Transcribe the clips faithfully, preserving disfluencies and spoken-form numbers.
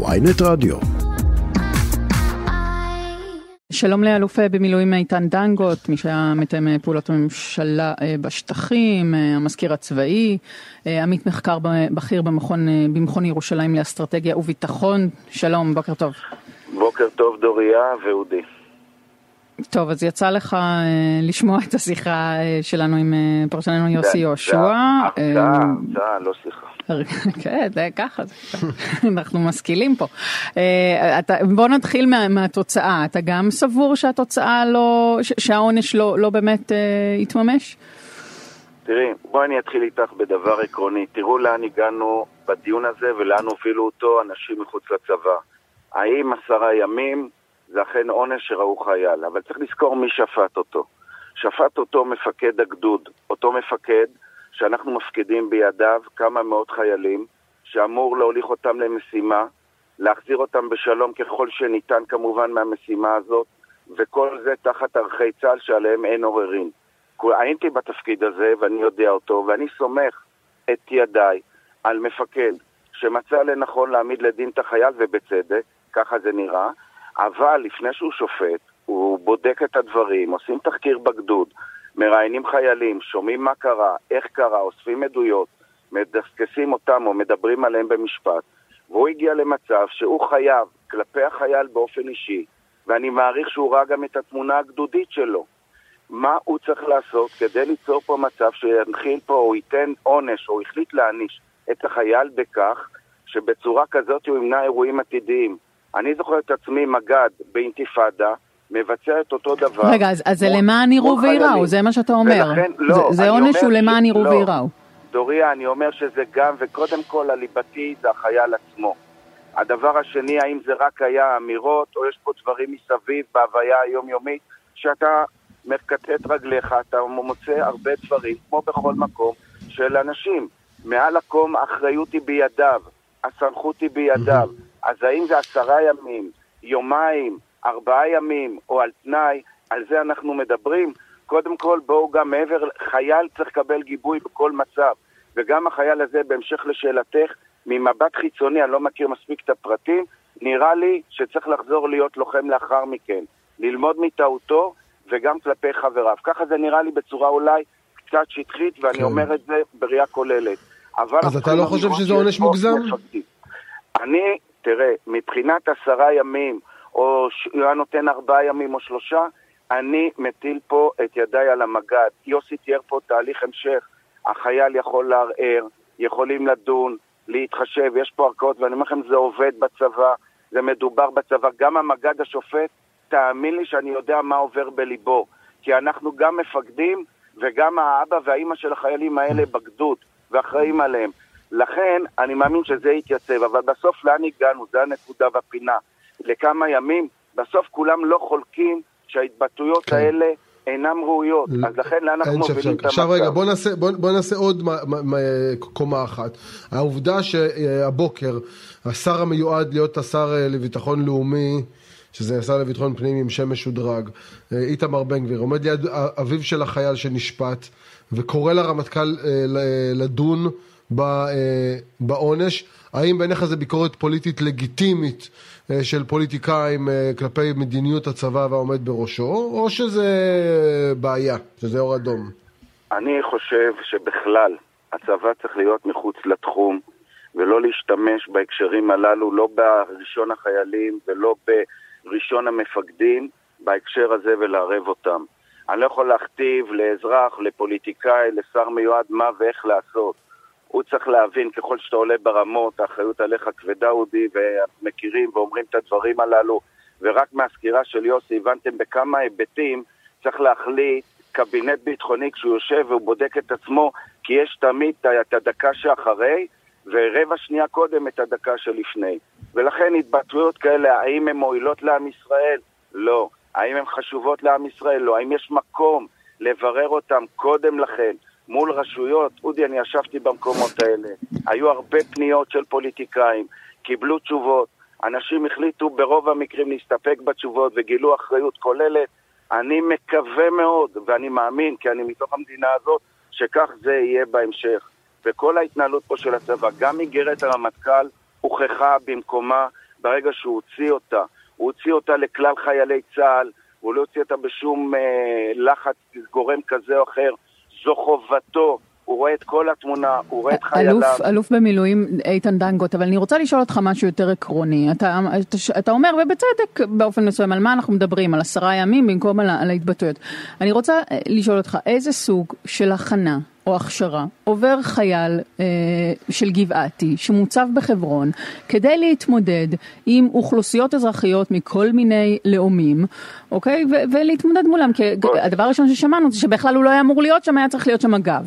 ynet רדיו. שלום לאלוף במילואים איתן דנגוט, מי שהיה מתאם פעולות הממשלה בשטחים, המזכיר הצבאי, עמית מחקר בכיר במכון, במכון ירושלים לאסטרטגיה וביטחון. שלום, בוקר טוב. בוקר טוב דוריה ואודי. טוב, אז יצא לך לשמוע את השיחה שלנו עם פרשננו יוסי יהושע. הרצאה, הרצאה, לא שיחה. כן, זה ככה, אנחנו משכילים פה. בוא נתחיל מהתוצאה. אתה גם סבור שהתוצאה לא, שהעונש לא באמת יתממש? תראי, בואי אני אתחיל איתך בדבר עקרוני. תראו לאן הגענו בדיון הזה ולאן הובילו אותו אנשים מחוץ לצבא. האם עשרה ימים זה אכן עונש שראו חייל, אבל צריך לזכור מי שפט אותו. שפט אותו מפקד הגדוד, אותו מפקד שאנחנו מפקדים בידיו כמה מאות חיילים, שאמור להוליך אותם למשימה, להחזיר אותם בשלום ככל שניתן כמובן מהמשימה הזאת, וכל זה תחת ערכי צה"ל שעליהם אין עוררין. הייתי בתפקיד הזה ואני יודע אותו, ואני סומך את ידיי על מפקד שמצא לנכון להעמיד לדין את החייל, ובצדק, ככה זה נראה, אבל לפני שהוא שופט, הוא בודק את הדברים, עושים תחקיר בגדוד, מראיינים חיילים, שומעים מה קרה, איך קרה, אוספים עדויות, מדסקסים אותם או מדברים עליהם במשפט, והוא הגיע למצב שהוא חייב כלפי החייל באופן אישי, ואני מעריך שהוא ראה גם את התמונה הגדודית שלו. מה הוא צריך לעשות כדי ליצור פה מצב שינחיל פה או ייתן עונש או החליט להעניש את החייל בכך שבצורה כזאת הוא ימנע אירועים עתידיים? אני זוכר את עצמי מגד באינתיפאדה, מבצע את אותו דבר. רגע, אז זה למען יראו ויראו, זה מה שאתה אומר. זה עונש שהוא למען יראו ויראו. דוריה, אני אומר שזה גם, וקודם כל הליבתי זה החייל עצמו. הדבר השני, האם זה רק היה אמירות, או יש פה דברים מסביב בהוויה היומיומית, שאתה מקטט רגליך, אתה מוצא הרבה דברים, כמו בכל מקום, של אנשים. מעל הקום, האחריות היא בידיו, הסמכות היא בידיו. אז האם זה עשרה ימים, יומיים, ארבעה ימים, או על תנאי, על זה אנחנו מדברים. קודם כל, בואו גם מעבר, חייל צריך לקבל גיבוי בכל מצב. וגם החייל הזה, בהמשך לשאלתך, ממבט חיצוני, אני לא מכיר מספיק את הפרטים, נראה לי שצריך לחזור להיות לוחם לאחר מכן. ללמוד מטעותו, וגם כלפי חבריו. ככה זה נראה לי בצורה אולי קצת שטחית, ואני כן. אומר את זה בריאה כוללת. אבל אז אתה לא חושב שזה עונש מוגזם? מפקטית. אני... תראה, מבחינת עשרה ימים, או היה נותן ארבעה ימים או שלושה, אני מטיל פה את ידיי על המגד. יוסי תיאר פה תהליך המשך. החייל יכול לערער, יכולים לדון, להתחשב, יש פה ערכאות, ואני אומר לכם, זה עובד בצבא, זה מדובר בצבא. גם המגד השופט, תאמין לי שאני יודע מה עובר בליבו, כי אנחנו גם מפקדים, וגם האבא והאימא של החיילים האלה בגדוד, ואחראים עליהם. לכן אני מאמין שזה יתייצב, אבל בסוף לאן הגענו, זה הנקודה בפינה. לכמה ימים, בסוף כולם לא חולקים שההתבטאויות כן. האלה אינם ראויות. ל... אז לכן לאן אנחנו מובילים את המצב. רגע, בוא נעשה, בוא, בוא נעשה עוד קומה אחת. העובדה שהבוקר השר המיועד להיות השר לביטחון לאומי, שזה השר לביטחון פנים עם שם משודרג, איתמר בן גביר, עומד ליד אביו של החייל שנשפט, וקורא לרמטכ"ל לדון בעונש. האם בעיניך זה ביקורת פוליטית לגיטימית של פוליטיקאים כלפי מדיניות הצבא והעומד בראשו, או שזה בעיה, שזה אור אדום? אני חושב שבכלל הצבא צריך להיות מחוץ לתחום ולא להשתמש בהקשרים הללו, לא בראשון החיילים ולא בראשון המפקדים בהקשר הזה ולערב אותם. אני לא יכול להכתיב לאזרח, לפוליטיקאי, לשר מיועד מה ואיך לעשות. הוא צריך להבין, ככל שאתה עולה ברמות, האחריות עליך כבדה, אודי, ומכירים ואומרים את הדברים הללו, ורק מהסקירה של יוסי הבנתם בכמה היבטים, צריך להחליט קבינט ביטחוני כשהוא יושב והוא בודק את עצמו, כי יש תמיד את הדקה שאחרי, ורבע שנייה קודם את הדקה שלפני. ולכן התבטאויות כאלה, האם הן מועילות לעם ישראל? לא. האם הן חשובות לעם ישראל? לא. האם יש מקום לברר אותם קודם לכן? מול רשויות, אודי, אני ישבתי במקומות האלה, היו הרבה פניות של פוליטיקאים, קיבלו תשובות, אנשים החליטו ברוב המקרים להסתפק בתשובות וגילו אחריות כוללת. אני מקווה מאוד, ואני מאמין, כי אני מתוך המדינה הזאת, שכך זה יהיה בהמשך. וכל ההתנהלות פה של הצבא, גם מגרת הרמטכ"ל, הוכחה במקומה, ברגע שהוא הוציא אותה, הוא הוציא אותה לכלל חיילי צה"ל, הוא לא הוציא אותה בשום אה, לחץ גורם כזה או אחר, זו חובתו, הוא רואה את כל התמונה, הוא רואה את חייליו. אלוף, אלוף במילואים איתן דנגוט, אבל אני רוצה לשאול אותך משהו יותר עקרוני, אתה, אתה, אתה אומר ובצדק באופן מסוים, על מה אנחנו מדברים, על עשרה ימים במקום על, על ההתבטאויות, אני רוצה לשאול אותך איזה סוג של הכנה או הכשרה עובר חייל אה, של גבעתי שמוצב בחברון כדי להתמודד עם אוכלוסיות אזרחיות מכל מיני לאומים, אוקיי? ו- ולהתמודד מולם, כי הדבר הראשון ששמענו זה שבכלל הוא לא היה אמור להיות שם, היה צריך להיות שם אגב,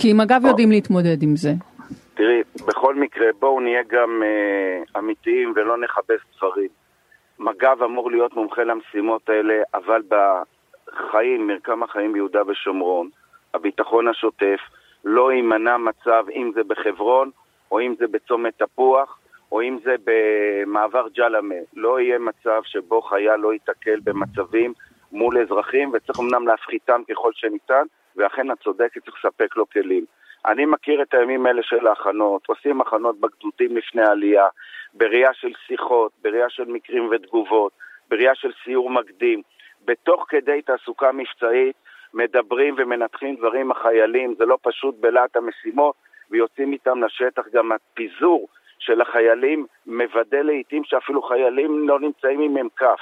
כי עם אגב יודעים להתמודד עם זה. תראי, בכל מקרה בואו נהיה גם אה, אמיתיים ולא נחבש דברים. מג"ב אמור להיות מומחה למשימות האלה, אבל בחיים, מרקם החיים ביהודה ושומרון, הביטחון השוטף, לא יימנע מצב, אם זה בחברון, או אם זה בצומת תפוח, או אם זה במעבר ג'למה. לא יהיה מצב שבו חייל לא ייתקל במצבים מול אזרחים, וצריך אמנם להפחיתם ככל שניתן, ואכן הצודקת צריך לספק לו כלים. אני מכיר את הימים האלה של ההכנות, עושים הכנות בגדודים לפני העלייה, בריאה של שיחות, בריאה של מקרים ותגובות, בריאה של סיור מקדים, בתוך כדי תעסוקה מבצעית, מדברים ומנתחים דברים החיילים, זה לא פשוט בלעת המשימות, ויוצאים איתם לשטח. גם הפיזור של החיילים מבדל לעתים שאפילו חיילים לא נמצאים עם ממקף,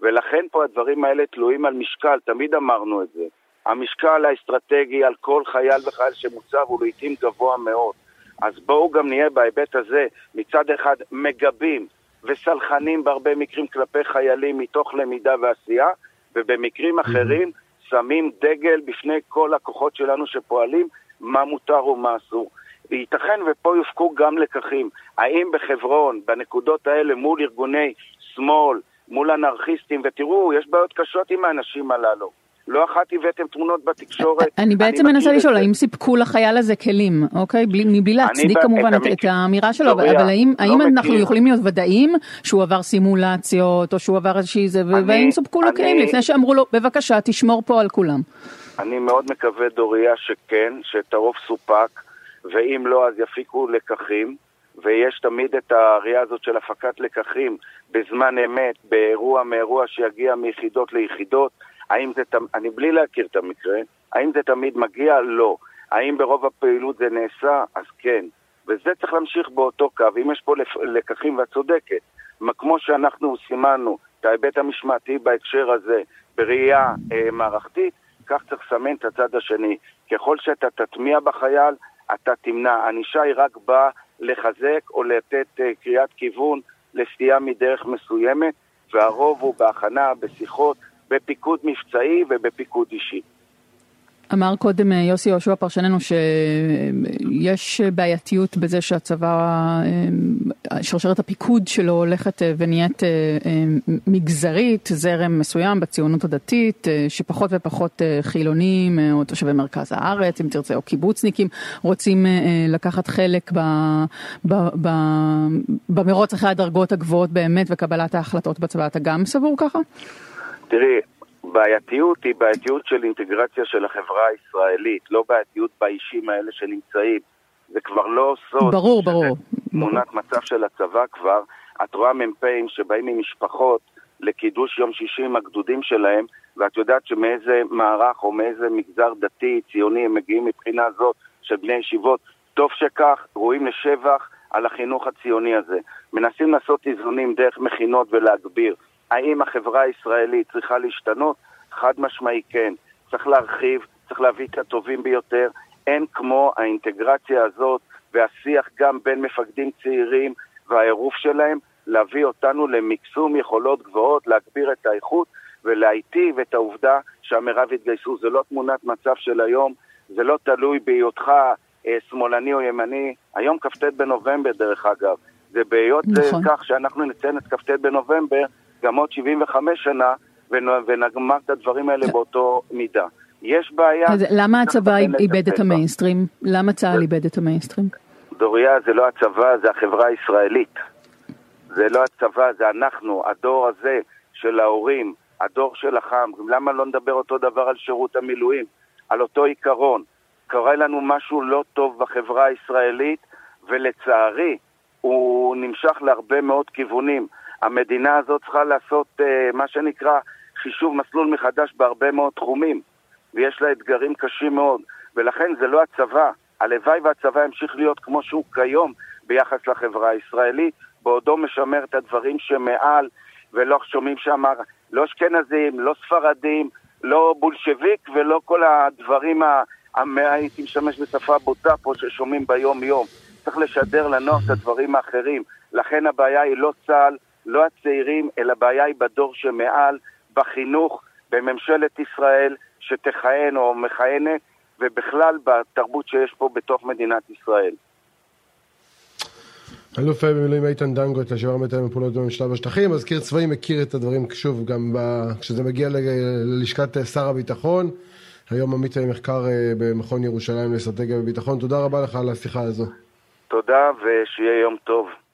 ולכן פה הדברים האלה תלויים על משקל, תמיד אמרנו את זה. המשקל האסטרטגי על כל חייל וחייל שמוצב הוא לעתים גבוה מאוד, אז בואו גם נהיה בהיבט הזה מצד אחד מגבים וסלחנים בהרבה מקרים כלפי חיילים מתוך למידה ועשייה, ובמקרים אחרים שמים דגל בפני כל הכוחות שלנו שפועלים, מה מותר ומה אסור. וייתכן ופה יופקו גם לקחים. האם בחברון, בנקודות האלה, מול ארגוני שמאל, מול אנרכיסטים, ותראו, יש בעיות קשות עם האנשים הללו. לא אחת הבאתם תמונות בתקשורת. אני בעצם מנסה לשאול, האם סיפקו לחייל הזה כלים, אוקיי? מבלי להצדיק כמובן את האמירה שלו, אבל האם אנחנו יכולים להיות ודאים שהוא עבר סימולציות, או שהוא עבר איזושהי זה, והאם סופקו לו כלים לפני שאמרו לו, בבקשה, תשמור פה על כולם? אני מאוד מקווה, דוריה, שכן, שתרוב סופק, ואם לא, אז יפיקו לקחים, ויש תמיד את הראייה הזאת של הפקת לקחים, בזמן אמת, באירוע מאירוע שיגיע מיחידות ליחידות. האם זה, אני בלי להכיר את המקרה, האם זה תמיד מגיע? לא. האם ברוב הפעילות זה נעשה? אז כן. וזה צריך להמשיך באותו קו, אם יש פה לקחים והצודקת. כמו שאנחנו סימנו את ההיבט המשמעתי בהקשר הזה, בראייה אה, מערכתית, כך צריך לסמן את הצד השני. ככל שאתה תטמיע בחייל, אתה תמנע. הנישה היא רק באה לחזק או לתת אה, קריאת כיוון לסטייה מדרך מסוימת, והרוב הוא בהכנה, בשיחות, בפיקוד מבצעי ובפיקוד אישי. אמר קודם יוסי יהושע פרשננו שיש בעייתיות בזה שהצבא, שרשרת הפיקוד שלו הולכת ונהיית מגזרית, זרם מסוים בציונות הדתית, שפחות ופחות חילונים או תושבי מרכז הארץ, אם תרצה, או קיבוצניקים, רוצים לקחת חלק ב, ב, ב, במרוץ אחרי הדרגות הגבוהות באמת וקבלת ההחלטות בצבא. אתה גם סבור ככה? תראי, בעייתיות היא בעייתיות של אינטגרציה של החברה הישראלית, לא בעייתיות באישים האלה שנמצאים. זה כבר לא סוד. ברור, ברור. תמונת מצב של הצבא כבר, את רואה מ"פים שבאים ממשפחות לקידוש יום שישי עם הגדודים שלהם, ואת יודעת שמאיזה מערך או מאיזה מגזר דתי, ציוני, הם מגיעים מבחינה זאת של בני ישיבות. טוב שכך, רואים לשבח על החינוך הציוני הזה. מנסים לעשות איזונים דרך מכינות ולהגביר. האם החברה הישראלית צריכה להשתנות? חד משמעי כן. צריך להרחיב, צריך להביא את הטובים ביותר. אין כמו האינטגרציה הזאת והשיח גם בין מפקדים צעירים והעירוף שלהם, להביא אותנו למקסום יכולות גבוהות, להגביר את האיכות ולהיטיב את העובדה שהמרב התגייסו. זה לא תמונת מצב של היום, זה לא תלוי בהיותך אה, שמאלני או ימני. היום כ"ט בנובמבר דרך אגב. זה בהיות נכון. כך שאנחנו נציין את כ"ט בנובמבר, גם עוד שבעים וחמש שנה, ונגמר את הדברים האלה באותו מידה. יש בעיה... אז למה הצבא איבד את המיינסטרים? למה צה"ל איבד את המיינסטרים? דוריה, זה לא הצבא, זה החברה הישראלית. זה לא הצבא, זה אנחנו, הדור הזה של ההורים, הדור של החם. למה לא נדבר אותו דבר על שירות המילואים? על אותו עיקרון. קורה לנו משהו לא טוב בחברה הישראלית, ולצערי, הוא נמשך להרבה מאוד כיוונים. המדינה הזאת צריכה לעשות מה שנקרא חישוב מסלול מחדש בהרבה מאוד תחומים, ויש לה אתגרים קשים מאוד, ולכן זה לא הצבא. הלוואי והצבא ימשיך להיות כמו שהוא כיום ביחס לחברה הישראלית, בעודו משמר את הדברים שמעל, ולא שומעים שאמר לא אשכנזים, לא ספרדים, לא בולשביק, ולא כל הדברים המאייתי משמש בשפה בוטה פה ששומעים ביום יום. צריך לשדר לנוח את הדברים האחרים. לכן הבעיה היא לא צהל, לא הצעירים, אלא הבעיה היא בדור שמעל, בחינוך, בממשלת ישראל שתכהן או מכהנת, ובכלל בתרבות שיש פה בתוך מדינת ישראל. אלוף במילואים איתן דנגוט, לשעבר מתאם הפעולות במשטרה בשטחים. מזכיר צבאי מכיר את הדברים, שוב, גם כשזה מגיע ללשכת שר הביטחון, היום עמית למחקר במכון ירושלים לאסטרטגיה וביטחון. תודה רבה לך על השיחה הזו. תודה, ושיהיה יום טוב.